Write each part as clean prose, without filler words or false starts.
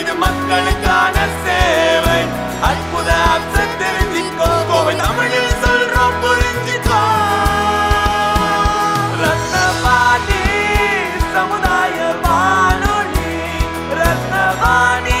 இது மக்களுக்கான சேவை. அற்புத தெரிஞ்சுக்கோ, கோவை தமிழில் சொல்றோம், புரிஞ்சுக்கோ. ரத்னவாணி சமுதாய வானொலி. ரத்னவாணி.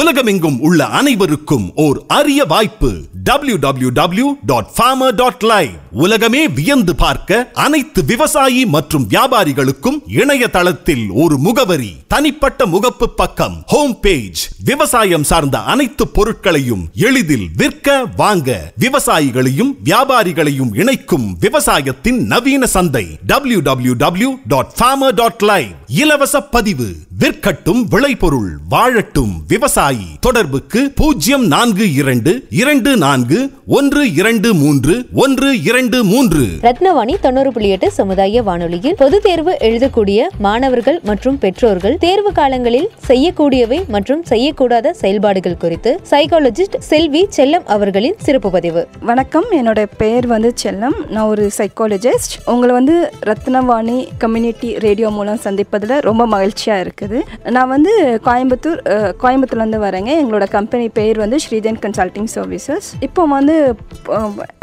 உலகமெங்கும் உள்ள அனைவருக்கும் ஓர் அரிய வாய்ப்பு. www.farmer.live. உலகமே வியந்து பார்க்க அனைத்து விவசாயி மற்றும் வியாபாரிகளுக்கும் இணையதளத்தில் ஒரு முகவரி, தனிப்பட்ட முகப்பு பக்கம், ஹோம் பேஜ். விவசாயம் சார்ந்த அனைத்து பொருட்களையும் எளிதில் விற்க, வாங்க. விவசாயிகளையும் வியாபாரிகளையும் இணைக்கும் விவசாயத்தின் நவீன சந்தை www.farmer.live. இலவச பதிவு. விற்கட்டும் விளைபொருள், வாழட்டும் விவசாயி. தொடர்புக்கு 0424 123123. ரத்னவாணி 90.8 சமுதாய வானொலியில் பொது தேர்வு எழுதக்கூடிய மாணவர்கள் மற்றும் பெற்றோர்கள் தேர்வு காலங்களில் செய்யக்கூடியவை மற்றும் செய்யக்கூடாத செயல்பாடுகள் குறித்து சைக்காலஜிஸ்ட் செல்வி செல்லம் அவர்களின் சிறப்பு பதிவு. வணக்கம், என்னோட பெயர் வந்து செல்லம். நான் ஒரு சைக்காலஜிஸ்ட். உங்களை வந்து ரத்னவாணி கம்யூனிட்டி ரேடியோ மூலம் சந்திப்பதில் ரொம்ப மகிழ்ச்சியா இருக்கு. நான் வந்து கோயம்புத்தூர்லேருந்து வரேங்க. எங்களோட கம்பெனி பேர் வந்து ஸ்ரீஜென் கன்சல்ட்டிங் சர்வீசஸ். இப்போ வந்து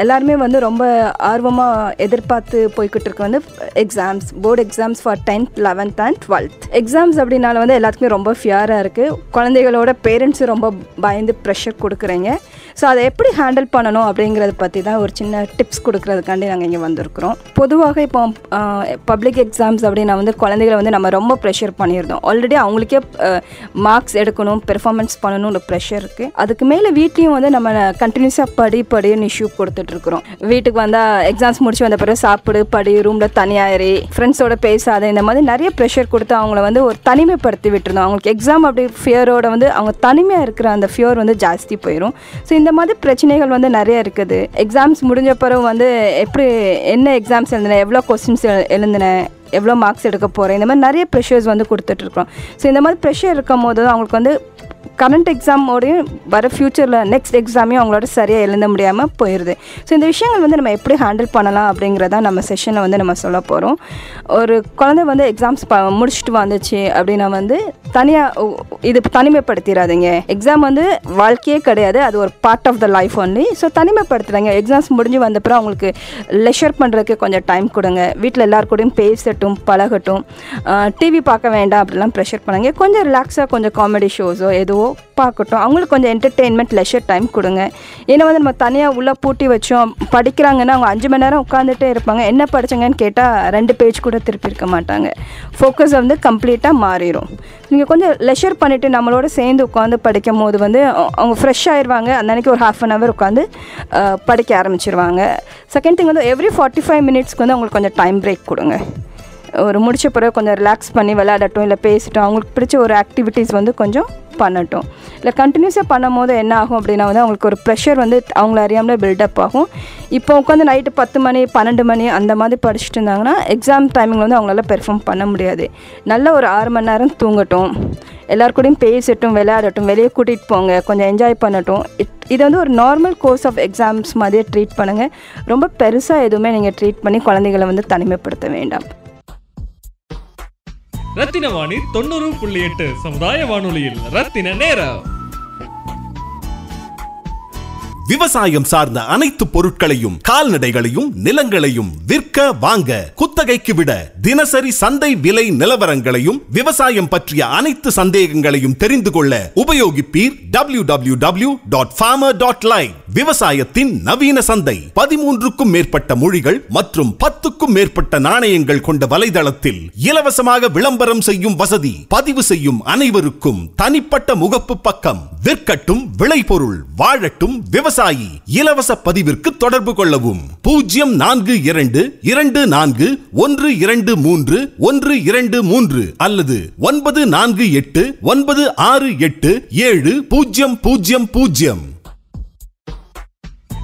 எல்லாருமே வந்து ரொம்ப ஆர்வமாக எதிர்பார்த்து போய்கிட்டு இருக்க வந்து exams, board exams for 10th, 11th and 12th. Exams அப்படின்னால வந்து எல்லாத்துக்குமே ரொம்ப ஃபியராக இருக்குது. குழந்தைகளோட பேரண்ட்ஸும் ரொம்ப பயந்து ப்ரெஷர் கொடுக்குறீங்க. ஸோ அதை எப்படி ஹேண்டில் பண்ணணும் அப்படிங்கிறத பற்றி தான் ஒரு சின்ன டிப்ஸ் கொடுக்குறதுக்காண்டி நாங்கள் இங்கே வந்திருக்கிறோம். பொதுவாக இப்போ பப்ளிக் எக்ஸாம்ஸ் அப்படின்னா வந்து குழந்தைகளை வந்து நம்ம ரொம்ப ப்ரெஷர் பண்ணியிருந்தோம். ஆல்ரெடி அவங்களுக்கே மார்க்ஸ் எடுக்கணும், பெர்ஃபார்மன்ஸ் பண்ணணும்னு ப்ரெஷர் இருக்குது. அதுக்கு மேலே வீட்லேயும் வந்து நம்ம கண்டினியூஸாக படின்னு இஷ்யூ கொடுத்துட்ருக்குறோம். வீட்டுக்கு வந்தால் எக்ஸாம்ஸ் முடிச்சு வந்த பிறகு சாப்பிடு, படி, ரூமில் தனியாயிரு, ஃப்ரெண்ட்ஸோட பேசாத, இந்த மாதிரி நிறைய ப்ரெஷர் கொடுத்து அவங்கள வந்து ஒரு தனிமைப்படுத்தி விட்டுருந்தோம். அவங்களுக்கு எக்ஸாம் அப்படி ஃபியரோட வந்து அவங்க தனிமையாக இருக்கிற அந்த ஃபியர் வந்து ஜாஸ்தி போயிடும். ஸோ இந்த மாதிரி பிரச்சனைகள் வந்து நிறையா இருக்குது. எக்ஸாம்ஸ் முடிஞ்ச பிறகு வந்து எப்படி, என்ன எக்ஸாம்ஸ் எழுதினேன், எவ்வளோ கொஸ்டின்ஸ் எழுதினேன், எவ்வளோ மார்க்ஸ் எடுக்க போகிறேன், இந்த மாதிரி நிறைய ப்ரெஷர்ஸ் வந்து கொடுத்துட்ருக்குறோம். ஸோ இந்த மாதிரி ப்ரெஷர் இருக்கும் போது அவங்களுக்கு வந்து கரண்ட் எக்ஸாமோடையும் வர ஃப்யூச்சரில் நெக்ஸ்ட் எக்ஸாமையும் அவங்களோட சரியாக எழுத முடியாமல் போயிடுது. ஸோ இந்த விஷயங்கள் வந்து நம்ம எப்படி ஹேண்டில் பண்ணலாம் அப்படிங்கிறத நம்ம செஷனில் வந்து நம்ம சொல்ல போகிறோம். ஒரு குழந்தை வந்து எக்ஸாம்ஸ் முடிச்சுட்டு வந்துச்சு அப்படின்னா வந்து தனியாக இது தனிமைப்படுத்திடாதீங்க. எக்ஸாம் வந்து வாழ்க்கையே கிடையாது, அது ஒரு part of the life only. So தனிமைப்படுத்துகிறாங்க. எக்ஸாம்ஸ் முடிஞ்சு வந்தப்பறம் அவங்களுக்கு லெஷர் பண்ணுறதுக்கு கொஞ்சம் டைம் கொடுங்க. வீட்டில் எல்லாருக்கூடையும் பேசட்டும், பழகட்டும். டிவி பார்க்க வேண்டாம் அப்படிலாம் ப்ரெஷர் பண்ணுங்க. கொஞ்சம் ரிலாக்ஸாக கொஞ்சம் காமெடி ஷோஸோ எதுவோ பார்க்கட்டும். அவங்களுக்கு கொஞ்சம் என்டர்டெயின்மெண்ட், லெஷர் டைம் கொடுங்க. ஏன்னா வந்து நம்ம தனியாக உள்ளே பூட்டி வச்சோம் படிக்கிறாங்கன்னா அவங்க 5 மணி நேரம் உட்காந்துட்டே இருப்பாங்க. என்ன படித்தாங்கன்னு கேட்டால் 2 பேஜ் கூட திருப்பி இருக்க மாட்டாங்க. ஃபோக்கஸ் வந்து கம்ப்ளீட்டாக மாறிடும். நீங்கள் கொஞ்சம் லெஷர் பண்ணிவிட்டு நம்மளோட சேர்ந்து உட்காந்து படிக்கும் போது வந்து அவங்க ஃப்ரெஷ் ஆயிடுவாங்க. அன்னைக்கு ஒரு ½ hour உட்காந்து படிக்க ஆரம்பிச்சிருவாங்க. செகண்ட் திங் வந்து எவ்ரி 45 minutes வந்து அவங்களுக்கு கொஞ்சம் டைம் பிரேக் கொடுங்க. ஒரு முடிச்ச பிறகு கொஞ்சம் ரிலாக்ஸ் பண்ணி விளையாடட்டும், இல்லை பேசிட்டோம், அவங்களுக்கு பிடிச்ச ஒரு ஆக்டிவிட்டீஸ் வந்து கொஞ்சம் பண்ணட்டும். இல்லை கண்டினியூஸாக பண்ணும் போது என்ன ஆகும் அப்படின்னா வந்து அவங்களுக்கு ஒரு ப்ரெஷர் வந்து அவங்கள அறியாமலே பில்டப் ஆகும். இப்போ உட்காந்து நைட்டு 10 மணி 12 மணி அந்த மாதிரி படிச்சுட்டு இருந்தாங்கன்னா எக்ஸாம் டைமிங்கில் வந்து அவங்களால பெர்ஃபார்ம் பண்ண முடியாது. நல்ல ஒரு 6 மணி நேரம் தூங்கட்டும், எல்லாருக்கூடையும் பேசட்டும், விளையாடட்டும், வெளியே கூட்டிகிட்டு போங்க, கொஞ்சம் என்ஜாய் பண்ணட்டும். இது வந்து ஒரு நார்மல் கோர்ஸ் ஆஃப் எக்ஸாம்ஸ் மாதிரியே ட்ரீட் பண்ணுங்கள். ரொம்ப பெருசாக எதுவுமே நீங்கள் ட்ரீட் பண்ணி குழந்தைகளை வந்து தனிமைப்படுத்த வேண்டாம். ரத்தினவாணி 90.8 சமுதாய வானொலியில் ரத்தின நேரம். விவசாயம் சார்ந்த அனைத்து பொருட்களையும், கால்நடைகளையும், நிலங்களையும் விற்க, வாங்க. குத்தகைக்கு விட தினசரி சந்தை விலை நிலவரங்களையும் விவசாயம் பற்றிய அனைத்து சந்தேகங்களையும் தெரிந்து கொள்ள உபயோகிப்பீர் www.farmer.live. விவசாயத்தின் நவீன சந்தை 13க்கும் மேற்பட்ட மொழிகள் மற்றும் 10க்கும் மேற்பட்ட நாணயங்கள் கொண்ட வலைதளத்தில் இலவசமாக விளம்பரம் செய்யும் வசதி. பதிவு செய்யும் அனைவருக்கும் தனிப்பட்ட முகப்பு பக்கம். விற்கட்டும் விளைபொருள், வாழட்டும் விவசாயி. இலவச பதிவிற்கு தொடர்பு கொள்ளவும் 04224123123 அல்லது 9489687000.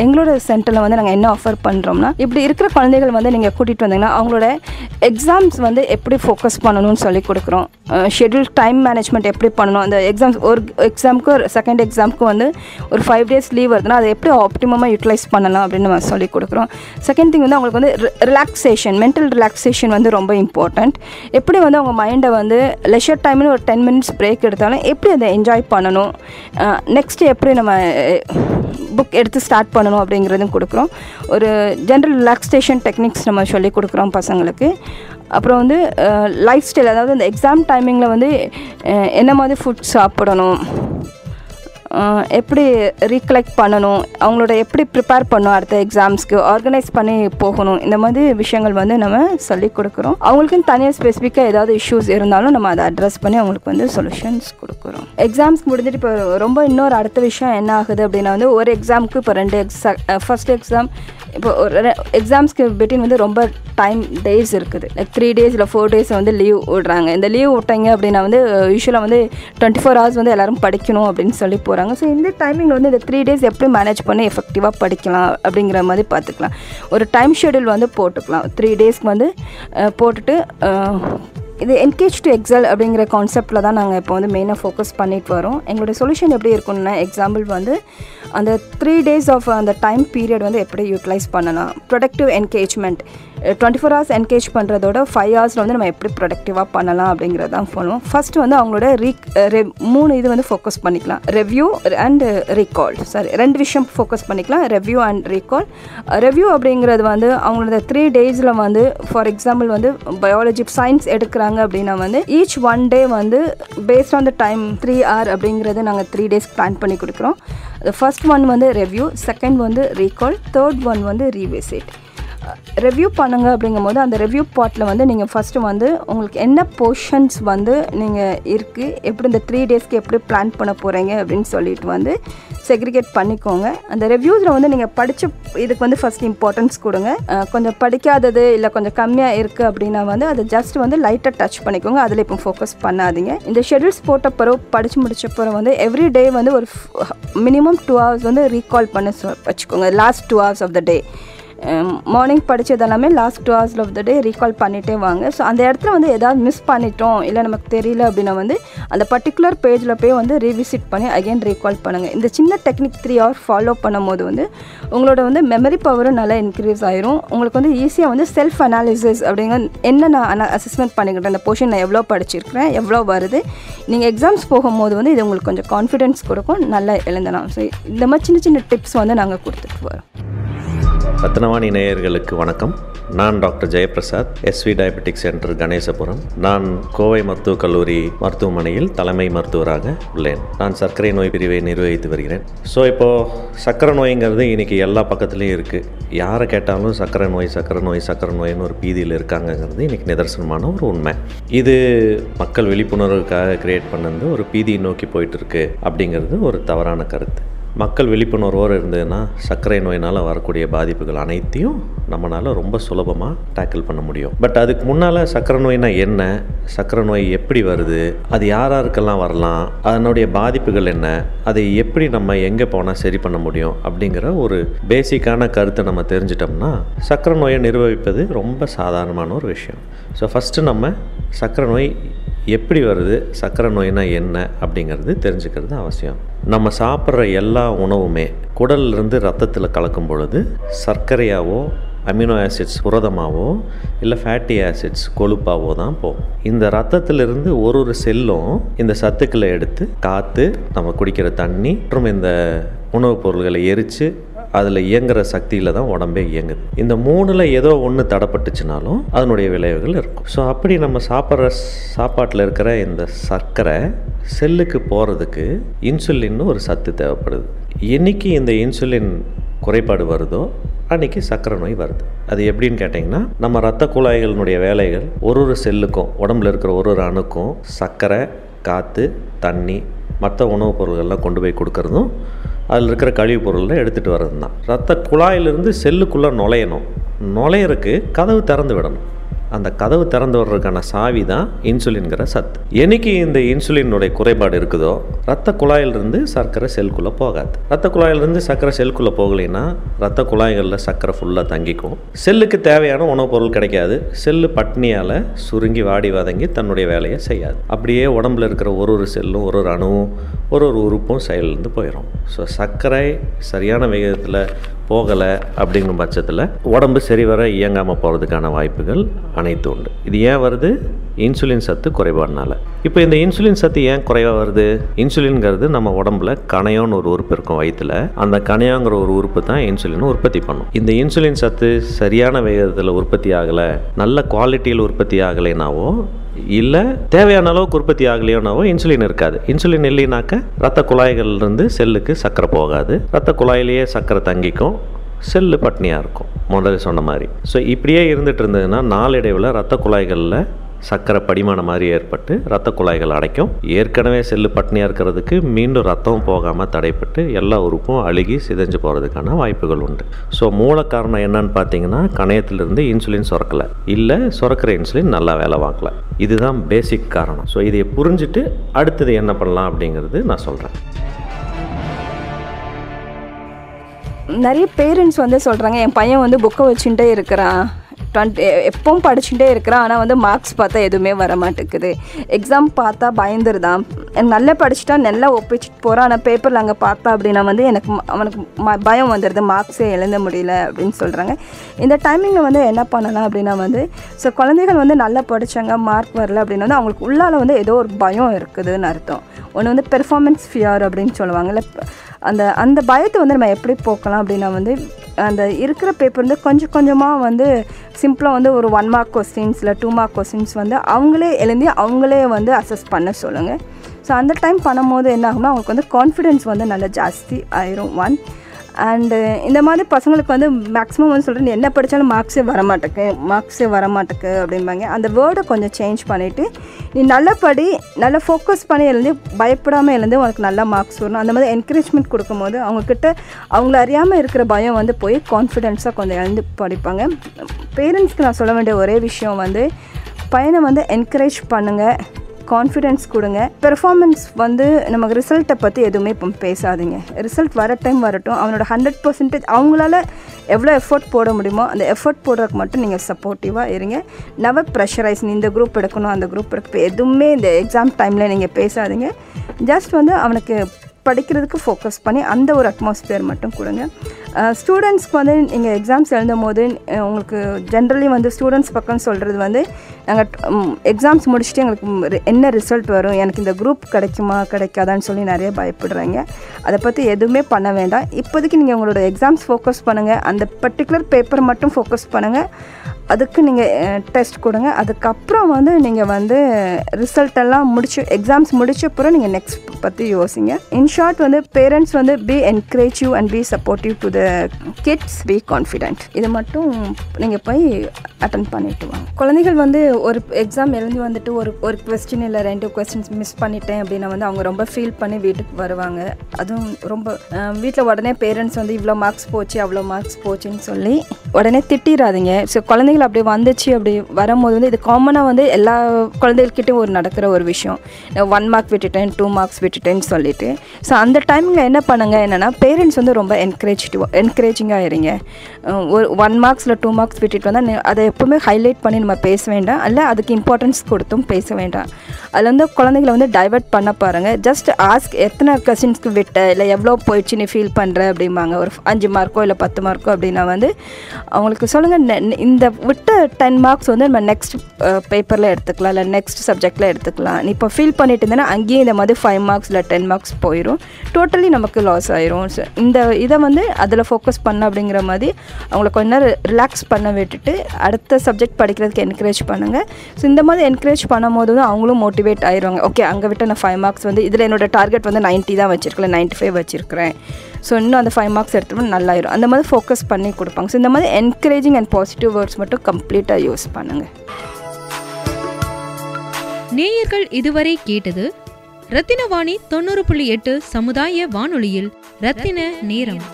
எங்களோட சென்டரில் வந்து நாங்கள் என்ன ஆஃபர் பண்ணுறோம்னா, இப்படி இருக்கிற குழந்தைகள் வந்து நீங்கள் கூட்டிகிட்டு வந்தீங்கன்னா அவங்களோட எக்ஸாம்ஸ் வந்து எப்படி ஃபோக்கஸ் பண்ணணும்னு சொல்லி கொடுக்குறோம். ஷெட்யூல் டைம் மேனேஜ்மெண்ட் எப்படி பண்ணணும், அந்த எக்ஸாம்ஸ் ஒரு எக்ஸாமுக்கு செகண்ட் எக்ஸாமுக்கு வந்து ஒரு 5 days லீவ் வருதுன்னா அதை எப்படி ஆப்டிமமாக யூட்டிலைஸ் பண்ணலாம் அப்படின்னு நம்ம சொல்லி கொடுக்குறோம். செகண்ட் திங் வந்து அவங்களுக்கு வந்து ரிலாக்ஸேஷன், மென்டல் ரிலாக்ஸேஷன் வந்து ரொம்ப இம்பார்ட்டண்ட். எப்படி வந்து அவங்க மைண்டை வந்து லெஷர் டைம்னு ஒரு 10 minutes பிரேக் எடுத்தாலும் எப்படி அதை என்ஜாய் பண்ணணும், நெக்ஸ்ட் எப்படி நம்ம புக் எடுத்து ஸ்டார்ட் பண்ணணும் அப்படிங்கிறதும் கொடுக்குறோம். ஒரு ஜென்ரல் ரிலாக்ஸேஷன் டெக்னிக்ஸ் நம்ம சொல்லி கொடுக்குறோம் பசங்களுக்கு. அப்புறம் வந்து லைஃப் ஸ்டைல், அதாவது இந்த எக்ஸாம் டைமிங்கில் வந்து என்ன மாதிரி ஃபுட் சாப்பிடணும், எப்படி ரீகலெக்ட் பண்ணணும், அவங்களோட எப்படி ப்ரிப்பேர் பண்ணணும், அடுத்த எக்ஸாம்ஸ்க்கு ஆர்கனைஸ் பண்ணி போகணும், இந்த மாதிரி விஷயங்கள் வந்து நம்ம சொல்லிக் கொடுக்குறோம். அவங்களுக்குன்னு தனியாக ஸ்பெசிஃபிக்காக ஏதாவது இஷ்யூஸ் இருந்தாலும் நம்ம அதை அட்ரஸ் பண்ணி அவங்களுக்கு வந்து சொல்யூஷன்ஸ் கொடுக்குறோம். எக்ஸாம்ஸ்க்கு முடிஞ்சிட்டு இப்போ ரொம்ப இன்னொரு அடுத்த விஷயம் என்ன ஆகுது அப்படின்னா வந்து ஒரு எக்ஸாமுக்கு இப்போ 2 எக்ஸாம், இப்போ ஒரு எக்ஸாம்ஸ்க்கு பிட்வீன் வந்து ரொம்ப டைம் டேஸ் இருக்குது. லைக் 3 days இல்லை 4 days வந்து லீவ் விடுறாங்க. இந்த லீவ் விட்டாங்க அப்படின்னா வந்து யூஸ்வலாக வந்து 24 hours வந்து எல்லோரும் படிக்கணும் அப்படின்னு சொல்லி போகிறாங்க. ஸோ இந்த டைமிங்கில் வந்து இந்த 3 days எப்படி மேனேஜ் பண்ணி எஃபெக்டிவாக படிக்கலாம் அப்படிங்கிற மாதிரி பார்த்துக்கலாம். ஒரு டைம் ஷெடியூல் வந்து போட்டுக்கலாம். 3 daysக்கு வந்து போட்டுட்டு இது என்கேஜ் டு எக்ஸல் அப்படிங்கிற கான்செப்டில் தான் நாங்கள் இப்போ வந்து மெயினாக ஃபோக்கஸ் பண்ணிட்டு வரோம். எங்களுடைய சொல்யூஷன் எப்படி இருக்குன்னா, எக்ஸாம்பிள் வந்து அந்த 3 days ஆஃப் அந்த டைம் பீரியட் வந்து எப்படி யூட்டிலைஸ் பண்ணலாம், ப்ரொடக்டிவ் என்கேஜ்மெண்ட். 24 hours என்கேஜ் பண்ணுறதோட 5 hourஸில் வந்து நம்ம எப்படி ப்ரொடக்டிவாக பண்ணலாம் அப்படிங்கிறது தான் பண்ணுவோம். ஃபஸ்ட்டு வந்து அவங்களோட 3 இது வந்து ஃபோக்கஸ் பண்ணிக்கலாம். ரெவ்யூ அண்ட் ரீகால், சாரி 2 விஷயம் ஃபோக்கஸ் பண்ணிக்கலாம், ரெவ்யூ அண்ட் ரீகால். ரெவ்யூ அப்படிங்கிறது வந்து அவங்களோட 3 days வந்து ஃபார் எக்ஸாம்பிள் வந்து பயாலஜி சயின்ஸ் எடுக்கிறாங்க அப்படின்னா வந்து ஈச் 1 day வந்து based on the time 3 hours அப்படிங்கிறது நாங்கள் 3 days பிளான் பண்ணி கொடுக்குறோம். ஃபர்ஸ்ட் 1 வந்து ரெவ்யூ, செகண்ட் வந்து ரீகால், தேர்ட் 1 வந்து ரீவிசிட். ரெவ்யூ பண்ணுங்க அப்படிங்கும்போது அந்த ரெவ்யூ பார்ட்டில் வந்து நீங்கள் ஃபஸ்ட்டு வந்து உங்களுக்கு என்ன போர்ஷன்ஸ் வந்து நீங்கள் இருக்குது, எப்படி இந்த 3 daysக்கு எப்படி பிளான் பண்ண போகிறீங்க அப்படின்னு சொல்லிட்டு வந்து செக்ரிகேட் பண்ணிக்கோங்க. அந்த ரெவ்யூஸில் வந்து நீங்கள் படித்த இதுக்கு வந்து ஃபஸ்ட் இம்பார்ட்டன்ஸ் கொடுங்க. கொஞ்சம் படிக்காதது இல்லை கொஞ்சம் கம்மியாக இருக்குது அப்படின்னா வந்து அதை ஜஸ்ட் வந்து லைட்டாக டச் பண்ணிக்கோங்க, அதில் இப்போ ஃபோக்கஸ் பண்ணாதீங்க. இந்த ஷெட்யூல்ஸ் போட்ட பிறகு படித்து முடித்த பிறகு வந்து எவ்ரி டே வந்து ஒரு மினிமம் 2 hours வந்து ரீகால் பண்ண வச்சுக்கோங்க. Last 2 hours of the day, morning படித்தது எல்லாமே last 2 hours of the day recall பண்ணிகிட்டே வாங்க. ஸோ அந்த இடத்துல வந்து எதாவது மிஸ் பண்ணிட்டோம் இல்லை நமக்கு தெரியல அப்படின்னா வந்து அந்த பர்டிகுலர் பேஜில் போய் வந்து ரீவிசிட் பண்ணி அகெயின் ரீகால் பண்ணுங்கள். இந்த சின்ன டெக்னிக் 3 hour ஃபாலோ பண்ணும் போது வந்து உங்களோட வந்து மெமரி பவரும் நல்லா இன்க்ரீஸ் ஆயிரும். உங்களுக்கு வந்து ஈஸியாக வந்து செல்ஃப் அனாலிசிஸ் அப்படிங்கிற என்ன நான் அசஸ்மெண்ட் பண்ணிக்கிட்டேன், இந்த போர்ஷன் நான் எவ்வளோ படிச்சிருக்கிறேன், எவ்வளோ வருது, நீங்கள் எக்ஸாம்ஸ் போகும்போது வந்து இது உங்களுக்கு கொஞ்சம் கான்ஃபிடென்ஸ் கொடுக்கும், நல்லா எழுதலாம். ஸோ இந்த மாதிரி சின்ன சின்ன டிப்ஸ் வந்து நாங்கள் கொடுத்துட்டு வரோம். ரத்னவாணி நேயர்களுக்கு வணக்கம். நான் doctor Jayaprasad, SV diabetics centre Ganeshapuram. நான் கோவை மருத்துவக் கல்லூரி மருத்துவமனையில் தலைமை மருத்துவராக உள்ளேன். நான் சர்க்கரை நோய் பிரிவை நிர்வகித்து வருகிறேன். ஸோ இப்போது சர்க்கரை நோய்ங்கிறது இன்றைக்கி எல்லா பக்கத்துலேயும் இருக்குது. யாரை கேட்டாலும் சர்க்கரை நோய் சர்க்கரை நோய் சர்க்கரை நோயின்னு ஒரு பீதியில் இருக்காங்கங்கிறது இன்றைக்கி நிதர்சனமான ஒரு உண்மை. இது மக்கள் விழிப்புணர்வுக்காக கிரியேட் பண்ணது ஒரு பீதியை நோக்கி போயிட்டுருக்கு அப்படிங்கிறது ஒரு தவறான கருத்து. மக்கள் விழிப்புணர்வோடு இருந்ததுன்னா சர்க்கரை நோயினால் வரக்கூடிய பாதிப்புகள் அனைத்தையும் நம்மளால் ரொம்ப சுலபமாக டேக்கிள் பண்ண முடியும். பட் அதுக்கு முன்னால் சர்க்கரை நோய்னால் என்ன, சர்க்கரை நோய் எப்படி வருது, அது யாராருக்கெல்லாம் வரலாம், அதனுடைய பாதிப்புகள் என்ன, அதை எப்படி நம்ம எங்கே போனால் சரி பண்ண முடியும் அப்படிங்கிற ஒரு பேசிக்கான கருத்தை நம்ம தெரிஞ்சிட்டோம்னா சர்க்கரை நோயை நிர்வகிப்பது ரொம்ப சாதாரணமான ஒரு விஷயம். ஸோ ஃபஸ்ட்டு நம்ம சர்க்கரை நோய் எப்படி வருது, சர்க்கரை நோய்னா என்ன அப்படிங்கிறது தெரிஞ்சுக்கிறது அவசியம். நம்ம சாப்பிட்ற எல்லா உணவுமே குடல்லிருந்து ரத்தத்தில் கலக்கும் பொழுது சர்க்கரையாவோ அமினோ ஆசிட்ஸ் புரதமாகவோ இல்லை ஃபேட்டி ஆசிட்ஸ் கொழுப்பாகவோ தான் போகும். இந்த ரத்தத்திலிருந்து ஒரு செல்லும் இந்த சத்துக்களை எடுத்து காற்று, நம்ம குடிக்கிற தண்ணி மற்றும் இந்த உணவுப் பொருள்களை எரித்து அதில் இயங்குகிற சக்தியில் தான் உடம்பே இயங்குது. இந்த மூணில் ஏதோ ஒன்று தடைப்பட்டுச்சுனாலும் அதனுடைய விளைவுகள் இருக்கும். ஸோ அப்படி நம்ம சாப்பிட்ற சாப்பாட்டில் இருக்கிற இந்த சர்க்கரை செல்லுக்கு போகிறதுக்கு இன்சுலின்னு ஒரு சத்து தேவைப்படுது. என்றைக்கு இந்த இன்சுலின் குறைபாடு வருதோ அன்றைக்கி சர்க்கரை நோய் வருது. அது எப்படின்னு கேட்டிங்கன்னா, நம்ம ரத்த குழாய்களினுடைய வேலைகள் ஒரு செல்லுக்கும் உடம்புல இருக்கிற ஒரு அணுக்கும் சர்க்கரை, காற்று, தண்ணி, மற்ற உணவுப் பொருள்கள்லாம் கொண்டு போய் கொடுக்குறதும் அதில் இருக்கிற கழிவுப் பொருள்லாம் எடுத்துகிட்டு வர்றதும் தான். ரத்த குழாயிலிருந்து செல்லுக்குள்ளே நுழையணும். நுழையிறதுக்கு கதவு திறந்து விடணும். அந்த கதவு திறந்து வர்றதுக்கான சாவி தான் இன்சுலின்கிற சத்து. என்னைக்கு இந்த இன்சுலினுடைய குறைபாடு இருக்குதோ ரத்த குழாயிலிருந்து சர்க்கரை செல்குள்ளே போகாது. ரத்த குழாயிலிருந்து சர்க்கரை செல்குள்ளே போகலைன்னா ரத்த குழாய்களில் சர்க்கரை ஃபுல்லாக தங்கிக்கும். செல்லுக்கு தேவையான உணவுப் பொருள் கிடைக்காது. செல்லு பட்னியால் சுருங்கி வாடி வதங்கி தன்னுடைய வேலையை செய்யாது. அப்படியே உடம்புல இருக்கிற ஒரு செல்லும் ஒரு அணுவும் ஒரு உறுப்பும் செயலிருந்து போயிடும். ஸோ சர்க்கரை சரியான விகிதத்தில் போகலை அப்படிங்கும் பட்சத்தில் உடம்பு சரிவர இயங்காமல் போகிறதுக்கான வாய்ப்புகள் அனைத்து உண்டு. இது ஏன் வருது? இன்சுலின் சத்து குறைபாடுனால. இப்போ இந்த இன்சுலின் சத்து ஏன் குறைவாக வருது? இன்சுலின்கிறது நம்ம உடம்புல கணையோன்னு ஒரு உறுப்பு இருக்கும் வயிற்றுல. அந்த கணையோங்கிற ஒரு உறுப்பு தான் இன்சுலின் உற்பத்தி பண்ணும். இந்த இன்சுலின் சத்து சரியான வேகத்தில் உற்பத்தி ஆகலை, நல்ல குவாலிட்டியில் உற்பத்தி ஆகலைனாவோ இல்லை தேவையான அளவுக்கு உற்பத்தி ஆகலையோனாவோ இன்சுலின் இருக்காது. இன்சுலின் இல்லைனாக்க ரத்த குழாய்கள்லேருந்து செல்லுக்கு சர்க்கரை போகாது. ரத்த குழாயிலேயே சர்க்கரை தங்கிக்கும். செல்லு பட்னியாக இருக்கும் முதல்ல சொன்ன மாதிரி. ஸோ இப்படியே இருந்துகிட்டு இருந்ததுன்னா நாளடைவில் ரத்த குழாய்களில் சர்க்கரை படிமான மாதிரி ஏற்பட்டு ரத்த குழாய்கள் அடைக்கும். ஏற்கனவே செல்லு பட்னியாக இருக்கிறதுக்கு மீண்டும் ரத்தமும் போகாமல் தடைப்பட்டு எல்லா உறுப்பும் அழுகி சிதைஞ்சு போகிறதுக்கான வாய்ப்புகள் உண்டு. ஸோ மூல காரணம் என்னன்னு பார்த்தீங்கன்னா, கணையத்திலிருந்து இன்சுலின் சுரக்கலை, இல்லை சுரக்கிற இன்சுலின் நல்லா வேலை வாங்கலை. இதுதான் பேசிக் காரணம். ஸோ இதை புரிஞ்சுட்டு அடுத்தது என்ன பண்ணலாம் அப்படிங்கிறது நான் சொல்கிறேன். நிறைய பேரண்ட்ஸ் சொல்கிறாங்க, என் பையன் புக்கை வச்சுட்டே இருக்கிறான், எப்பவும் படிச்சுட்டே இருக்கிறான், ஆனால் மார்க்ஸ் பார்த்தா எதுவுமே வரமாட்டேங்குது, எக்ஸாம் பார்த்தா பயந்துருதான், நல்லா படிச்சுட்டா நல்லா ஒப்பிச்சுட்டு போகிறான், ஆனால் பேப்பரில் அங்கே பார்த்தா அப்படின்னா எனக்கு அவனுக்கு பயம் வந்துடுது, மார்க்ஸே எழுத முடியல அப்படின்னு சொல்கிறாங்க. இந்த டைமிங்கில் என்ன பண்ணலாம் அப்படின்னா ஸோ குழந்தைகள் நல்லா படித்தாங்க, மார்க் வரல அப்படின்னா அவங்களுக்கு உள்ளால் ஏதோ ஒரு பயம் இருக்குதுன்னு அர்த்தம். ஒன்று பெர்ஃபார்மன்ஸ் ஃபியர் அப்படின்னு சொல்லுவாங்கள்ல. அந்த அந்த பயத்தை நம்ம எப்படி போக்கலாம் அப்படின்னா அந்த இருக்கிற பேப்பர் கொஞ்சம் கொஞ்சமாக சிம்பிளாக ஒரு 1 மார்க் கொஸ்டின்ஸ் இல்லை 2 மார்க் கொஸ்டின்ஸ் அவங்களே எழுதி அவங்களே அசஸ் பண்ண சொல்லுங்கள். ஸோ அந்த டைம் பண்ணும்போது என்ன ஆகும்னா அவங்களுக்கு கான்ஃபிடென்ஸ் நல்லா ஜாஸ்தி ஆயிரும். ஒன் அண்டு இந்த மாதிரி பசங்களுக்கு மேக்ஸிமம் சொல்கிறேன், என்ன படித்தாலும் மார்க்ஸே வரமாட்டேக்கு அப்படிம்பாங்க. அந்த வேர்டை கொஞ்சம் சேஞ்ச் பண்ணிவிட்டு நீ நல்லபடி நல்லா ஃபோக்கஸ் பண்ணி எழுந்து பயப்படாமல் எழுந்து உனக்கு நல்லா மார்க்ஸ் வரணும். அந்த மாதிரி என்கரேஜ்மெண்ட் கொடுக்கும்போது அவங்கக்கிட்ட அவங்கள அறியாமல் இருக்கிற பயம் போய் கான்ஃபிடென்ஸாக கொஞ்சம் எழுந்து படிப்பாங்க. பேரண்ட்ஸ்க்கு நான் சொல்ல வேண்டிய ஒரே விஷயம் பையனை என்கரேஜ் பண்ணுங்கள், கான்ஃபிடென்ஸ் கொடுங்க. பெர்ஃபார்மன்ஸ் நமக்கு ரிசல்ட்டை பற்றி எதுவுமே இப்போ பேசாதீங்க. ரிசல்ட் வர டைம் வரட்டும். அவனோட 100% அவங்களால எவ்வளோ எஃபர்ட் போட முடியுமோ அந்த எஃபர்ட் போடுறதுக்கு மட்டும் நீங்கள் சப்போர்ட்டிவாக இருங்க. Never pressurise. நீ இந்த குரூப் எடுக்கணும், அந்த குரூப் எடுக்க, எதுவுமே இந்த எக்ஸாம் டைமில் நீங்கள் பேசாதீங்க. ஜஸ்ட் அவனுக்கு படிக்கிறதுக்கு ஃபோக்கஸ் பண்ணி அந்த ஒரு அட்மாஸ்பியர் மட்டும் கொடுங்க. ஸ்டூடெண்ட்ஸ்க்கு நீங்கள் எக்ஸாம்ஸ் எழுதும் போது உங்களுக்கு ஜென்ரலி ஸ்டூடெண்ட்ஸ் பக்கம் சொல்கிறது நாங்கள் எக்ஸாம்ஸ் முடிச்சுட்டு எங்களுக்கு என்ன ரிசல்ட் வரும், எனக்கு இந்த குரூப் கிடைக்குமா கிடைக்காதான்னு சொல்லி நிறைய பயப்படுறாங்க. அதை பற்றி எதுவுமே பண்ண வேண்டாம். இப்போதைக்கு நீங்கள் உங்களோட எக்ஸாம்ஸ் ஃபோக்கஸ் பண்ணுங்கள். அந்த பர்டிகுலர் பேப்பர் மட்டும் ஃபோக்கஸ் பண்ணுங்கள். அதுக்கு நீங்கள் டெஸ்ட் கொடுங்க. அதுக்கப்புறம் நீங்கள் ரிசல்ட்டெல்லாம் முடிச்சு எக்ஸாம்ஸ் முடிச்சப்புறம் நீங்கள் நெக்ஸ்ட் பற்றி யோசிங்க. In short parents be encouraging and be supportive to the kids, be confident. இது மட்டும் நீங்கள் போய் அட்டன் பண்ணிட்டு வாங்க. குழந்தைகள் ஒரு எக்ஸாம் எழுதி ஒரு கொஸ்டின் இல்லை 2 கொஸ்டின்ஸ் மிஸ் பண்ணிட்டேன் அப்படின்னா அவங்க ரொம்ப ஃபீல் பண்ணி வீட்டுக்கு வருவாங்க. அதுவும் ரொம்ப வீட்டில் உடனே பேரண்ட்ஸ் இவ்வளோ மார்க்ஸ் போச்சு அவ்வளோ மார்க்ஸ் போச்சுன்னு சொல்லி உடனே திட்டிடாதீங்க. ஸோ குழந்தைகள் அப்படி வந்துச்சு அப்படி வரும்போது இது காமனாக எல்லா குழந்தைகள்கிட்டையும் ஒரு நடக்கிற ஒரு விஷயம். 1 மார்க் விட்டுட்டேன், 2 மார்க்ஸ் விட்டுட்டேன்னு சொல்லிட்டு. ஸோ அந்த டைமில் என்ன பண்ணுங்கள் என்னென்னா, பேரண்ட்ஸ் ரொம்ப என்கரேஜிங்காக இருங்க. ஒரு 1 மார்க்ஸில் 2 மார்க்ஸ் விட்டுட்டு அதை எப்போவுமே ஹைலைட் பண்ணி நம்ம பேச வேண்டாம். இல்லை அதுக்கு இம்பார்ட்டன்ஸ் கொடுத்தும் பேச வேண்டாம். அதில் குழந்தைகளை டைவெர்ட் பண்ண பாருங்கள். ஜஸ்ட் ஆஸ்க், எத்தனை கொஸ்டின்ஸ்க்கு விட்ட, இல்லை எவ்வளோ போயிடுச்சு நீ ஃபீல் பண்ணுற அப்படிம்பாங்க. ஒரு 5 மார்க்கோ இல்லை 10 மார்க்கோ அப்படின்னா அவங்களுக்கு சொல்லுங்கள், இந்த விட்ட 10 மார்க்ஸ் நம்ம நெக்ஸ்ட் பேப்பரில் எடுத்துக்கலாம், இல்லை நெக்ஸ்ட் சப்ஜெக்டில் எடுத்துக்கலாம். இப்போ ஃபீல் பண்ணிட்டு இருந்தேன்னா அங்கேயும் இந்த மாதிரி 5 மார்க்ஸ் இல்லை 10 மார்க்ஸ் போயிடும். டோட்டலி நமக்கு லாஸ் ஆயிரும். இந்த இதை அதில் அதில் ஃபோக்கஸ் பண்ண அப்படிங்கிற மாதிரி அவங்களை கொஞ்ச நேரம் ரிலாக்ஸ் பண்ண விட்டுட்டு அடுத்த சப்ஜெக்ட் படிக்கிறதுக்கு என்கரேஜ் பண்ணுங்கள். ஸோ இந்த மாதிரி என்கரேஜ் பண்ணும் போது தான் அவங்களும் மோட்டிவேட் ஆயிடுவாங்க. ஓகே, அங்கே விட்டு நான் 5 மார்க்ஸ் வந்து இதில் என்னோடய டார்கெட் வந்து 90 தான் வச்சுருக்கேன், 95 வச்சுருக்கிறேன். ஸோ இன்னும் அந்த 5 மார்க்ஸ் எடுத்துகிட்டோம்னா நல்லாயிரும். அந்த மாதிரி ஃபோக்கஸ் பண்ணி கொடுப்பாங்க. ஸோ இந்த மாதிரி என்கரேஜிங் அண்ட் பாசிட்டிவ் வேர்ட்ஸ் மட்டும் கம்ப்ளீட்டாக யூஸ் பண்ணுங்கள். நேயர்கள் இதுவரை கேட்டது ரத்தினவாணி 90.8 சமுதாய வானொலியில் ரத்தின நேரம்.